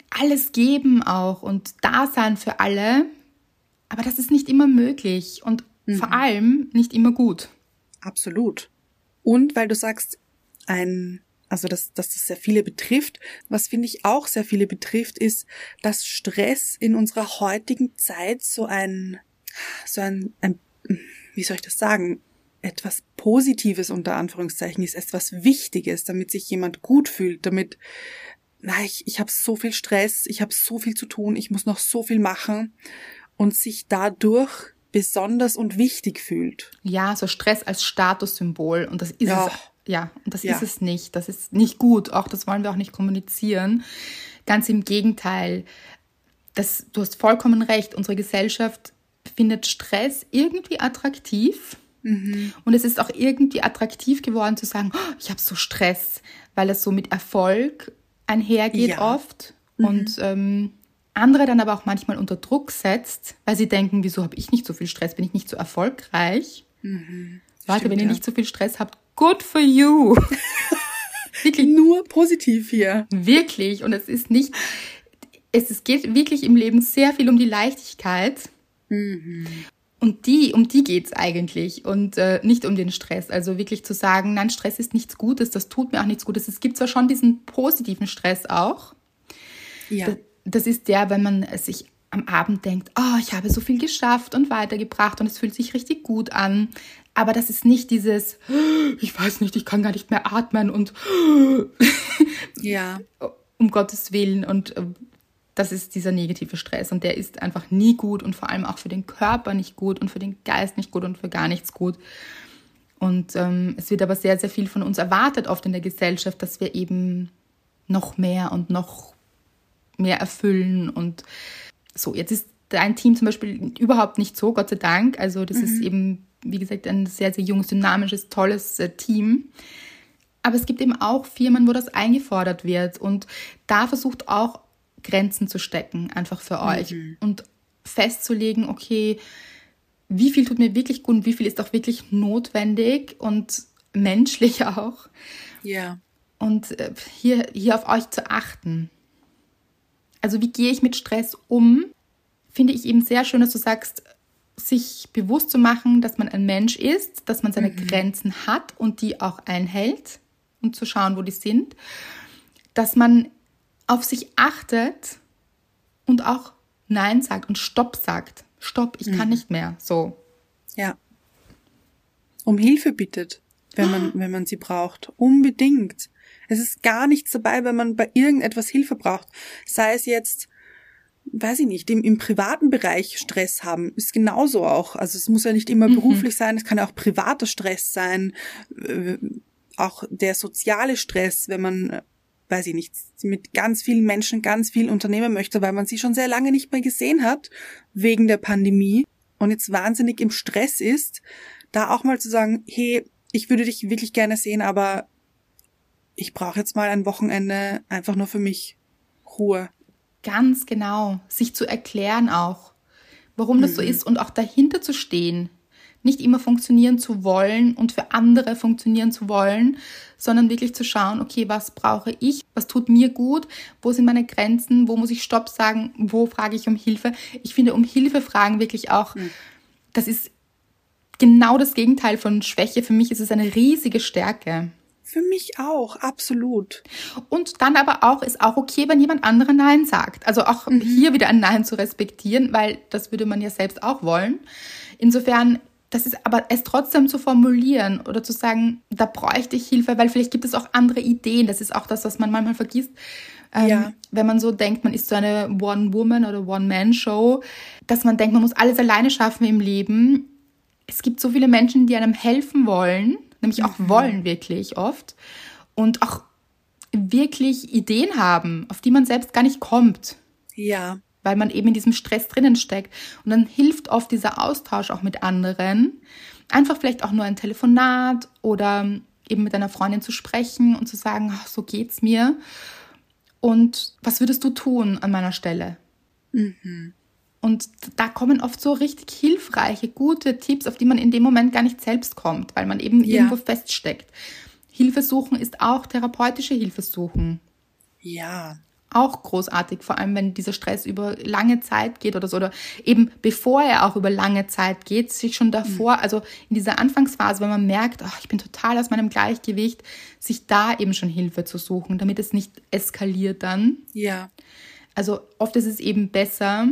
alles geben auch und da sein für alle. Aber das ist nicht immer möglich und mhm. vor allem nicht immer gut. Absolut. Und weil du sagst, ein... also dass, dass das sehr viele betrifft. Was, finde ich, auch sehr viele betrifft, ist, dass Stress in unserer heutigen Zeit so ein, so ein, ein, wie soll ich das sagen, etwas Positives unter Anführungszeichen ist, etwas Wichtiges, damit sich jemand gut fühlt, damit, na, ich, ich habe so viel Stress, ich habe so viel zu tun, ich muss noch so viel machen und sich dadurch besonders und wichtig fühlt. Ja, so Stress als Statussymbol, und das ist ja. es Ja, und das ja. ist es nicht. Das ist nicht gut. Auch das wollen wir auch nicht kommunizieren. Ganz im Gegenteil. Das, du hast vollkommen recht. Unsere Gesellschaft findet Stress irgendwie attraktiv. Mhm. Und es ist auch irgendwie attraktiv geworden zu sagen, oh, ich habe so Stress, weil es so mit Erfolg einhergeht ja. oft. Mhm. Und ähm, andere dann aber auch manchmal unter Druck setzt, weil sie denken, wieso habe ich nicht so viel Stress? Bin ich nicht so erfolgreich? Mhm. Warte, stimmt, wenn ihr ja. nicht so viel Stress habt, good for you. Wirklich. Nur positiv hier. Wirklich. Und es ist nicht, es, es geht wirklich im Leben sehr viel um die Leichtigkeit. Mhm. Und die, um die geht's eigentlich. Und äh, nicht um den Stress. Also wirklich zu sagen, nein, Stress ist nichts Gutes, das tut mir auch nichts Gutes. Es gibt zwar schon diesen positiven Stress auch. Ja. Das, das ist der, wenn man sich am Abend denkt, oh, ich habe so viel geschafft und weitergebracht und es fühlt sich richtig gut an. Aber das ist nicht dieses, ich weiß nicht, ich kann gar nicht mehr atmen und ja. um Gottes Willen. Und das ist dieser negative Stress. Und der ist einfach nie gut und vor allem auch für den Körper nicht gut und für den Geist nicht gut und für gar nichts gut. Und ähm, es wird aber sehr, sehr viel von uns erwartet, oft in der Gesellschaft, dass wir eben noch mehr und noch mehr erfüllen. Und so, jetzt ist dein Team zum Beispiel überhaupt nicht so, Gott sei Dank. Also das mhm. ist eben... wie gesagt, ein sehr, sehr junges, dynamisches, tolles äh, Team. Aber es gibt eben auch Firmen, wo das eingefordert wird. Und da versucht auch, Grenzen zu stecken, einfach für euch. Mhm. Und festzulegen, okay, wie viel tut mir wirklich gut und wie viel ist auch wirklich notwendig und menschlich auch. Ja. Und äh, hier, hier auf euch zu achten. Also wie gehe ich mit Stress um? Finde ich eben sehr schön, dass du sagst, sich bewusst zu machen, dass man ein Mensch ist, dass man seine mhm. Grenzen hat und die auch einhält und zu schauen, wo die sind, dass man auf sich achtet und auch Nein sagt und Stopp sagt. Stopp, ich mhm. kann nicht mehr. So. Ja. Um Hilfe bittet, wenn man, wenn man sie braucht. Unbedingt. Es ist gar nichts dabei, wenn man bei irgendetwas Hilfe braucht. Sei es jetzt, weiß ich nicht, im, im privaten Bereich Stress haben, ist genauso auch. Also es muss ja nicht immer beruflich mhm. sein, es kann ja auch privater Stress sein, äh, auch der soziale Stress, wenn man, äh, weiß ich nicht, mit ganz vielen Menschen ganz viel unternehmen möchte, weil man sie schon sehr lange nicht mehr gesehen hat, wegen der Pandemie und jetzt wahnsinnig im Stress ist, da auch mal zu sagen, hey, ich würde dich wirklich gerne sehen, aber ich brauche jetzt mal ein Wochenende einfach nur für mich, Ruhe. Ganz genau, sich zu erklären auch, warum das mhm. so ist und auch dahinter zu stehen. nicht immer funktionieren zu wollen und für andere funktionieren zu wollen, sondern wirklich zu schauen, okay, was brauche ich, was tut mir gut, wo sind meine Grenzen, wo muss ich Stopp sagen, wo frage ich um Hilfe. Ich finde, um Hilfe fragen wirklich auch, mhm. das ist genau das Gegenteil von Schwäche. Für mich ist es eine riesige Stärke. Für mich auch, absolut. Und dann aber auch, ist auch okay, wenn jemand anderer Nein sagt. Also auch mhm. hier wieder ein Nein zu respektieren, weil das würde man ja selbst auch wollen. Insofern, das ist aber es trotzdem zu formulieren oder zu sagen, da bräuchte ich Hilfe, weil vielleicht gibt es auch andere Ideen. Das ist auch das, was man manchmal vergisst. Ähm, ja. Wenn man so denkt, man ist so eine One-Woman- oder One-Man-Show, dass man denkt, man muss alles alleine schaffen im Leben. Es gibt so viele Menschen, die einem helfen wollen. Nämlich auch mhm. wollen wirklich oft und auch wirklich Ideen haben, auf die man selbst gar nicht kommt. Ja. Weil man eben in diesem Stress drinnen steckt. Und dann hilft oft dieser Austausch auch mit anderen. Einfach vielleicht auch nur ein Telefonat oder eben mit einer Freundin zu sprechen und zu sagen, ach, so geht's mir. Und was würdest du tun an meiner Stelle? Mhm. Und da kommen oft so richtig hilfreiche, gute Tipps, auf die man in dem Moment gar nicht selbst kommt, weil man eben ja. irgendwo feststeckt. Hilfe suchen ist auch therapeutische Hilfe suchen. Ja. Auch großartig, vor allem wenn dieser Stress über lange Zeit geht oder so. Oder eben bevor er auch über lange Zeit geht, sich schon davor, mhm. also in dieser Anfangsphase, wenn man merkt, oh, ich bin total aus meinem Gleichgewicht, sich da eben schon Hilfe zu suchen, damit es nicht eskaliert dann. Ja. Also oft ist es eben besser,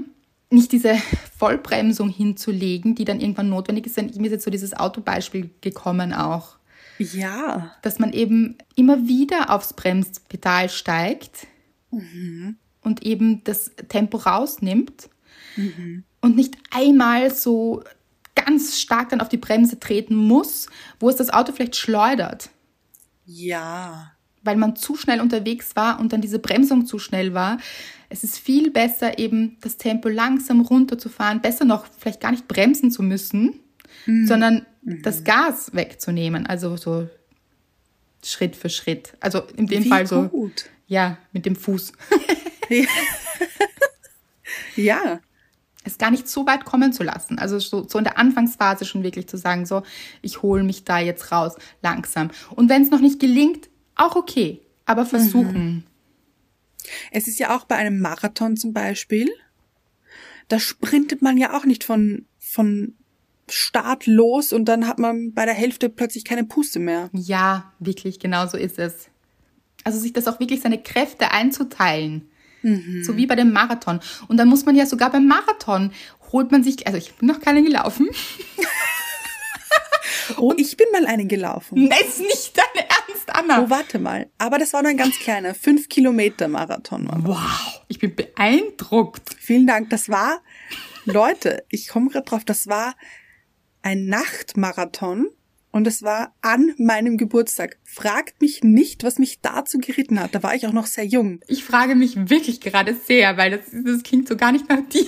nicht diese Vollbremsung hinzulegen, die dann irgendwann notwendig ist. Mir ist jetzt so dieses Autobeispiel gekommen auch. Ja. Dass man eben immer wieder aufs Bremspedal steigt mhm. und eben das Tempo rausnimmt mhm. und nicht einmal so ganz stark dann auf die Bremse treten muss, wo es das Auto vielleicht schleudert. Ja. Weil man zu schnell unterwegs war und dann diese Bremsung zu schnell war. Es ist viel besser, eben das Tempo langsam runterzufahren, besser noch vielleicht gar nicht bremsen zu müssen, mhm. sondern mhm. das Gas wegzunehmen, also so Schritt für Schritt. Also in dem Wie Fall so, gut. ja, mit dem Fuß. ja. ja. Es gar nicht so weit kommen zu lassen. Also so, so in der Anfangsphase schon wirklich zu sagen, so, ich hole mich da jetzt raus, langsam. Und wenn es noch nicht gelingt, auch okay, aber versuchen. Mhm. Es ist ja auch bei einem Marathon zum Beispiel, da sprintet man ja auch nicht von, von Start los und dann hat man bei der Hälfte plötzlich keine Puste mehr. Ja, wirklich, genau so ist es. Also sich das auch wirklich seine Kräfte einzuteilen, mhm. so wie bei dem Marathon. Und dann muss man ja sogar beim Marathon, holt man sich, also ich bin noch keine gelaufen. Oh, ich bin mal einen gelaufen. Das ist nicht dein Ernst, Anna. Oh, warte mal. Aber das war nur ein ganz kleiner fünf Kilometer Marathon. Wow, ich bin beeindruckt. Vielen Dank. Das war, Leute, ich komme gerade drauf, das war ein Nachtmarathon und es war an meinem Geburtstag. Fragt mich nicht, was mich dazu geritten hat. Da war ich auch noch sehr jung. Ich frage mich wirklich gerade sehr, weil das, das klingt so gar nicht nach dir.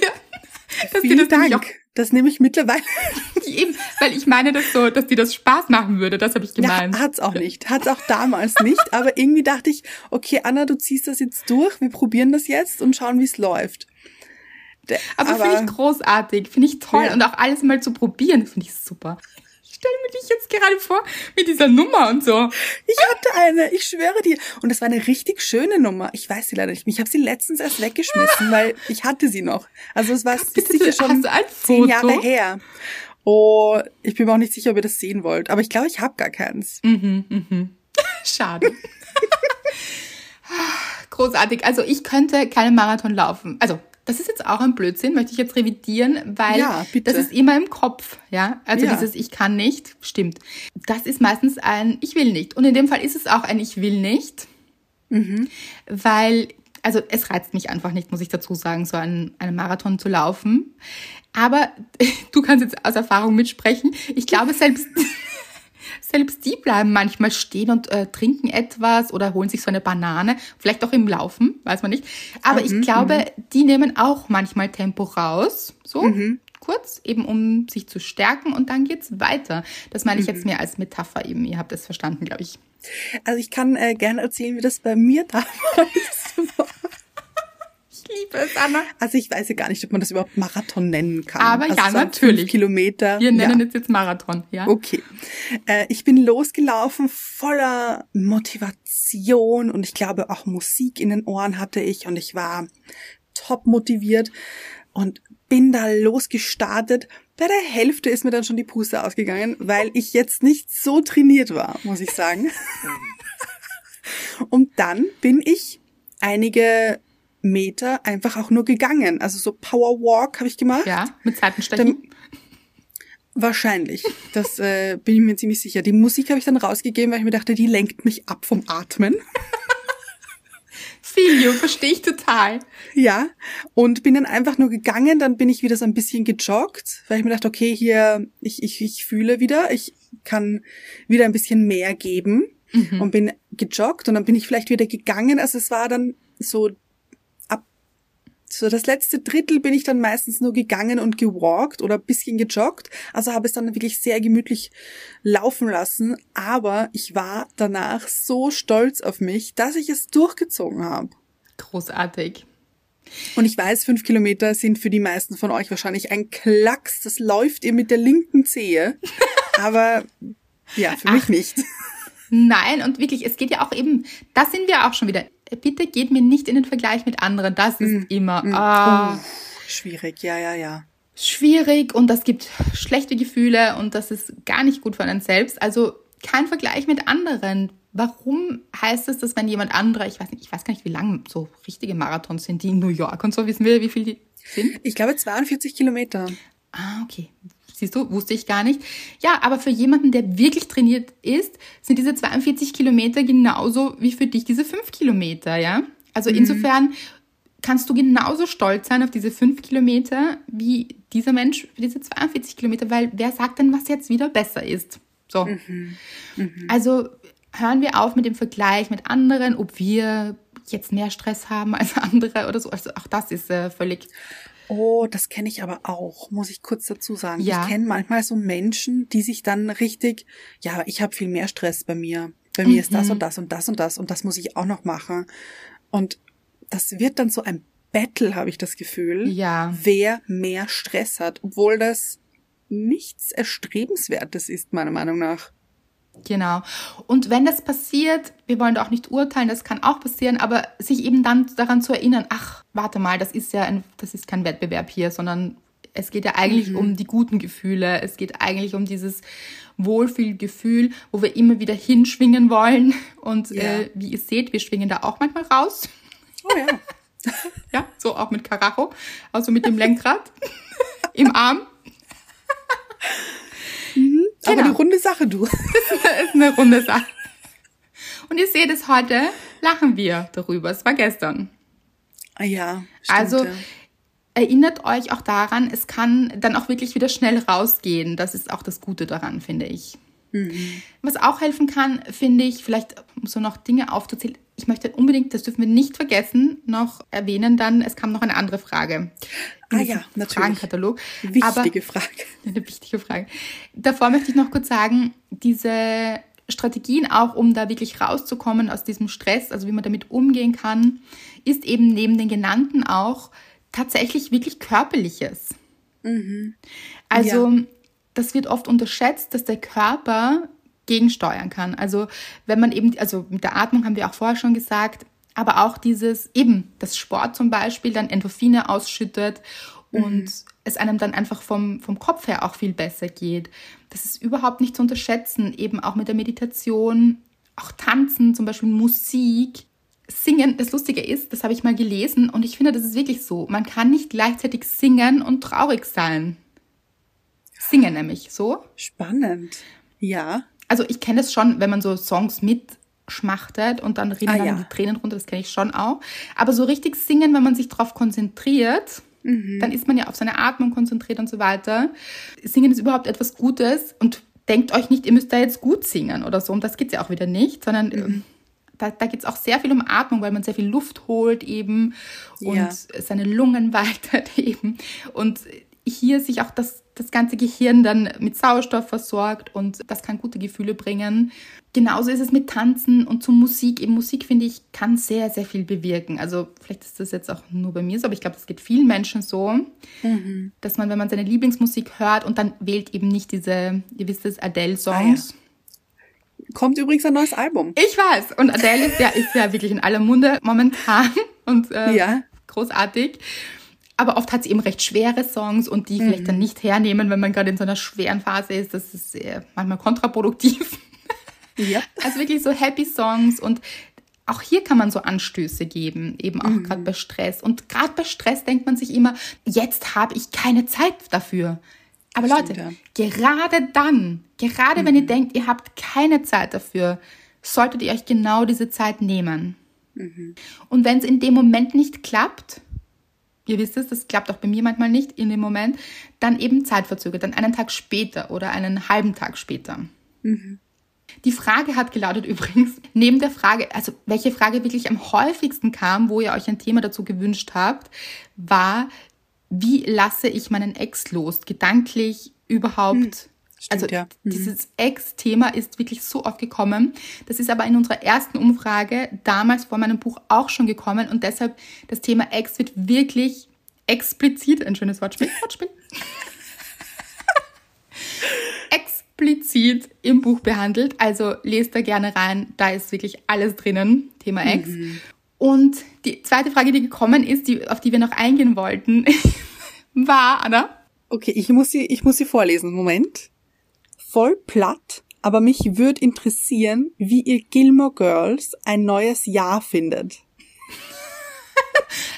Dass Vielen dir das Dank. Das nehme ich mittlerweile. Eben, weil ich meine das so, dass dir das Spaß machen würde, das habe ich gemeint. Ja, hat's auch nicht, hat's auch damals nicht, aber irgendwie dachte ich, okay Anna, du ziehst das jetzt durch, wir probieren das jetzt und schauen, wie es läuft. Aber, aber finde ich großartig, finde ich toll ja. und auch alles mal zu probieren, finde ich super. Ich stelle mir dich jetzt gerade vor mit dieser Nummer und so. Ich hatte eine, ich schwöre dir. Und das war eine richtig schöne Nummer. Ich weiß sie leider nicht mehr. Ich habe sie letztens erst weggeschmissen, weil ich hatte sie noch. Also es war Gott, bitte, sicher schon zehn Jahre her. Oh, ich bin mir auch nicht sicher, ob ihr das sehen wollt. Aber ich glaube, ich habe gar keins. Mhm, mhm. Schade. Großartig. Also ich könnte keinen Marathon laufen. Also das ist jetzt auch ein Blödsinn, möchte ich jetzt revidieren, weil ja, das ist immer im Kopf. Ja, also ja. dieses Ich kann nicht, stimmt. Das ist meistens ein Ich will nicht. Und in dem Fall ist es auch ein Ich will nicht, mhm. weil, also es reizt mich einfach nicht, muss ich dazu sagen, so einen, einen Marathon zu laufen. Aber du kannst jetzt aus Erfahrung mitsprechen. Ich glaube, selbst, selbst die bleiben manchmal stehen und äh, trinken etwas oder holen sich so eine Banane. Vielleicht auch im Laufen, weiß man nicht. Aber mhm, ich glaube, mhm. die nehmen auch manchmal Tempo raus, so mhm. kurz, eben um sich zu stärken. Und dann geht's weiter. Das meine ich mhm. jetzt mehr als Metapher eben. Ihr habt es verstanden, glaube ich. Also ich kann äh, gerne erzählen, wie das bei mir damals war. Ich liebe es. Anna? Also ich weiß ja gar nicht, ob man das überhaupt Marathon nennen kann. Aber also ja, natürlich. Fünf Kilometer. Wir nennen es ja. jetzt Marathon, ja. Okay. Äh, ich bin losgelaufen voller Motivation und ich glaube auch Musik in den Ohren hatte ich und ich war top motiviert und bin da losgestartet. Bei der Hälfte ist mir dann schon die Puste ausgegangen, weil ich jetzt nicht so trainiert war, muss ich sagen. Und dann bin ich einige Meter einfach auch nur gegangen. Also so Powerwalk habe ich gemacht. Ja, mit Seitenstechen. Wahrscheinlich. Das äh, bin ich mir ziemlich sicher. Die Musik habe ich dann rausgegeben, weil ich mir dachte, die lenkt mich ab vom Atmen. Video, verstehe ich total. Ja, und bin dann einfach nur gegangen, dann bin ich wieder so ein bisschen gejoggt, weil ich mir dachte, okay, hier, ich, ich, ich fühle wieder, ich kann wieder ein bisschen mehr geben mhm. und bin gejoggt und dann bin ich vielleicht wieder gegangen. Also es war dann so, ab so das letzte Drittel bin ich dann meistens nur gegangen und gewalkt oder ein bisschen gejoggt. Also habe es dann wirklich sehr gemütlich laufen lassen, aber ich war danach so stolz auf mich, dass ich es durchgezogen habe. Großartig. Und ich weiß, fünf Kilometer sind für die meisten von euch wahrscheinlich ein Klacks, das läuft ihr mit der linken Zehe, aber ja, für Ach, mich nicht. Nein, und wirklich, es geht ja auch eben, da sind wir auch schon wieder, bitte geht mir nicht in den Vergleich mit anderen, das ist mm, immer mm, oh, schwierig, ja, ja, ja. Schwierig und das gibt schlechte Gefühle und das ist gar nicht gut für einen selbst. Also kein Vergleich mit anderen. Warum heißt es, dass wenn jemand anderer, ich weiß nicht, ich weiß gar nicht, wie lang so richtige Marathons sind, die in New York und so, wissen wir, wie viel die sind? Ich glaube zweiundvierzig Kilometer. Ah, okay. Siehst du, wusste ich gar nicht. Ja, aber für jemanden, der wirklich trainiert ist, sind diese zweiundvierzig Kilometer genauso wie für dich diese fünf Kilometer, ja? Also mhm. insofern kannst du genauso stolz sein auf diese fünf Kilometer wie dieser Mensch für diese zweiundvierzig Kilometer, weil wer sagt denn, was jetzt wieder besser ist? So. Mhm. Mhm. Also hören wir auf mit dem Vergleich mit anderen, ob wir jetzt mehr Stress haben als andere oder so. Also auch das ist äh, völlig... Oh, das kenne ich aber auch, muss ich kurz dazu sagen. Ja. Ich kenne manchmal so Menschen, die sich dann richtig, ja, ich habe viel mehr Stress bei mir. Bei mhm. mir ist das und das und das und das und das muss ich auch noch machen. Und das wird dann so ein Battle, habe ich das Gefühl, ja. wer mehr Stress hat, obwohl das nichts Erstrebenswertes ist, meiner Meinung nach. Genau. Und wenn das passiert, wir wollen da auch nicht urteilen, das kann auch passieren, aber sich eben dann daran zu erinnern, ach, warte mal, das ist ja ein, das ist kein Wettbewerb hier, sondern es geht ja eigentlich mhm. um die guten Gefühle, es geht eigentlich um dieses Wohlfühlgefühl, wo wir immer wieder hinschwingen wollen und ja. äh, wie ihr seht, wir schwingen da auch manchmal raus. Oh ja. ja, so auch mit Karacho, also mit dem Lenkrad im Arm. Mhm. Genau. Aber eine runde Sache, du. Das ist eine, ist eine runde Sache. Und ihr seht es heute, lachen wir darüber. Es war gestern. Ah ja, stimmt, also ja. erinnert euch auch daran, es kann dann auch wirklich wieder schnell rausgehen. Das ist auch das Gute daran, finde ich. Mhm. Was auch helfen kann, finde ich, vielleicht so noch Dinge aufzuzählen. Ich möchte unbedingt, das dürfen wir nicht vergessen, noch erwähnen dann, es kam noch eine andere Frage. Ah ja, natürlich. Fragenkatalog. Wichtige aber, Frage. Eine wichtige Frage. Davor möchte ich noch kurz sagen, diese Strategien auch, um da wirklich rauszukommen aus diesem Stress, also wie man damit umgehen kann, ist eben neben den genannten auch tatsächlich wirklich Körperliches. Mhm. Also ja. das wird oft unterschätzt, dass der Körper gegensteuern kann. Also wenn man eben, also mit der Atmung haben wir auch vorher schon gesagt, aber auch dieses eben, das Sport zum Beispiel dann Endorphine ausschüttet und mhm. es einem dann einfach vom, vom Kopf her auch viel besser geht. Das ist überhaupt nicht zu unterschätzen, eben auch mit der Meditation, auch Tanzen, zum Beispiel Musik, Singen. Das Lustige ist, das habe ich mal gelesen und ich finde, das ist wirklich so. Man kann nicht gleichzeitig singen und traurig sein. Singen nämlich, so. Spannend, ja. Also ich kenne das schon, wenn man so Songs mitschmachtet und dann reden ah, dann ja. die Tränen runter, das kenne ich schon auch. Aber so richtig singen, wenn man sich drauf konzentriert, mhm. dann ist man ja auf seine Atmung konzentriert und so weiter. Singen ist überhaupt etwas Gutes und denkt euch nicht, ihr müsst da jetzt gut singen oder so. Um das geht es ja auch wieder nicht, sondern mhm. da, da geht es auch sehr viel um Atmung, weil man sehr viel Luft holt eben und ja. seine Lungen weitet eben und hier sich auch das, das ganze Gehirn dann mit Sauerstoff versorgt und das kann gute Gefühle bringen. Genauso ist es mit Tanzen und zur Musik. Eben Musik, finde ich, kann sehr, sehr viel bewirken. Also vielleicht ist das jetzt auch nur bei mir so, aber ich glaube, das geht vielen Menschen so, mhm. dass man, wenn man seine Lieblingsmusik hört und dann wählt eben nicht diese, ihr wisst es, Adele-Songs. Ah, ja. Kommt übrigens ein neues Album. Ich weiß. Und Adele ist ja, ist ja wirklich in aller Munde momentan und äh, ja. großartig. Aber oft hat sie eben recht schwere Songs und die mhm. vielleicht dann nicht hernehmen, wenn man gerade in so einer schweren Phase ist. Das ist äh, manchmal kontraproduktiv. Ja. Also wirklich so Happy Songs und auch hier kann man so Anstöße geben, eben auch mhm. gerade bei Stress. Und gerade bei Stress denkt man sich immer, jetzt habe ich keine Zeit dafür. Aber Leute, stimmt, ja. gerade dann, gerade mhm. wenn ihr denkt, ihr habt keine Zeit dafür, solltet ihr euch genau diese Zeit nehmen. Mhm. Und wenn es in dem Moment nicht klappt, ihr wisst es, das klappt auch bei mir manchmal nicht in dem Moment, dann eben zeitverzögert, dann einen Tag später oder einen halben Tag später. Mhm. Die Frage hat gelautet übrigens, neben der Frage, also welche Frage wirklich am häufigsten kam, wo ihr euch ein Thema dazu gewünscht habt, war: Wie lasse ich meinen Ex los? Gedanklich überhaupt. Hm, stimmt, also ja. mhm. dieses Ex-Thema ist wirklich so oft gekommen. Das ist aber in unserer ersten Umfrage damals vor meinem Buch auch schon gekommen. Und deshalb, das Thema Ex wird wirklich explizit, ein schönes Wortspiel, Wortspiel. explizit im Buch behandelt. Also lest da gerne rein, da ist wirklich alles drinnen, Thema Ex. Mhm. Und die zweite Frage, die gekommen ist, die, auf die wir noch eingehen wollten, war, Anna? Okay, ich muss sie, ich muss sie vorlesen. Moment. Voll platt, aber mich würde interessieren, wie ihr Gilmore Girls ein neues Jahr findet.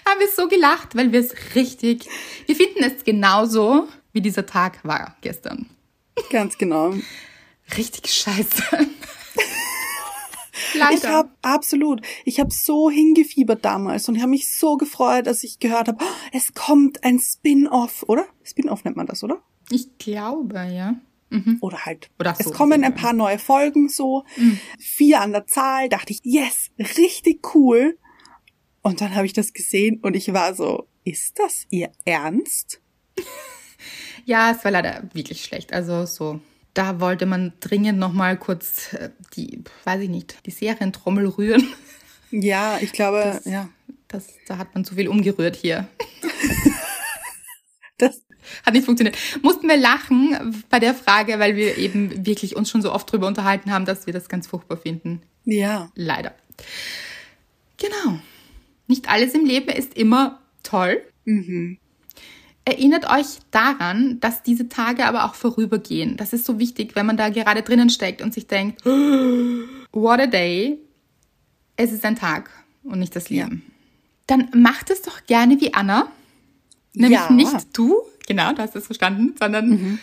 Haben wir so gelacht, weil wir es richtig, wir finden es genauso, wie dieser Tag war gestern. Ganz genau. Richtig scheiße. Leider. Ich habe absolut, ich habe so hingefiebert damals und habe mich so gefreut, als ich gehört habe, oh, es kommt ein Spin-Off, oder? Spin-Off nennt man das, oder? Ich glaube, ja. Mhm. Oder halt, oder so, es kommen so, ein paar neue Folgen so, mhm. vier an der Zahl, dachte ich, yes, richtig cool. Und dann habe ich das gesehen und ich war so, ist das ihr Ernst? Ja, es war leider wirklich schlecht, also so. Da wollte man dringend nochmal kurz die, weiß ich nicht, die Serientrommel rühren. Ja, ich glaube, das, ja. Das, da hat man zu viel umgerührt hier. Das hat nicht funktioniert. Mussten wir lachen bei der Frage, weil wir eben wirklich uns schon so oft drüber unterhalten haben, dass wir das ganz furchtbar finden. Ja. Leider. Genau. Nicht alles im Leben ist immer toll. Mhm. Erinnert euch daran, dass diese Tage aber auch vorübergehen. Das ist so wichtig, wenn man da gerade drinnen steckt und sich denkt, what a day, es ist ein Tag und nicht das Leben. Ja. Dann macht es doch gerne wie Anna, nämlich ja. nicht du, genau, du hast es verstanden, sondern mhm.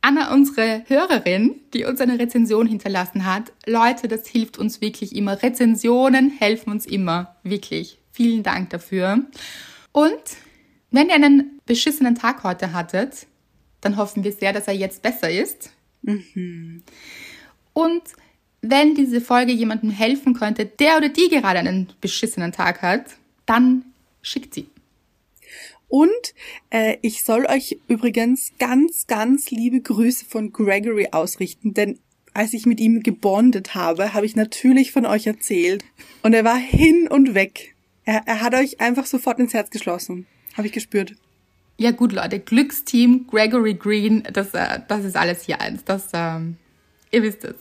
Anna, unsere Hörerin, die uns eine Rezension hinterlassen hat. Leute, das hilft uns wirklich immer. Rezensionen helfen uns immer, wirklich. Vielen Dank dafür. Und wenn ihr einen beschissenen Tag heute hattet, dann hoffen wir sehr, dass er jetzt besser ist. Mhm. Und wenn diese Folge jemandem helfen könnte, der oder die gerade einen beschissenen Tag hat, dann schickt sie. Und äh, ich soll euch übrigens ganz, ganz liebe Grüße von Gregory ausrichten, denn als ich mit ihm gebondet habe, habe ich natürlich von euch erzählt. Und er war hin und weg. Er, er hat euch einfach sofort ins Herz geschlossen. Habe ich gespürt. Ja gut, Leute, Glücksteam, Gregory Green, das, äh, das ist alles hier eins. Das, ähm, ihr wisst es.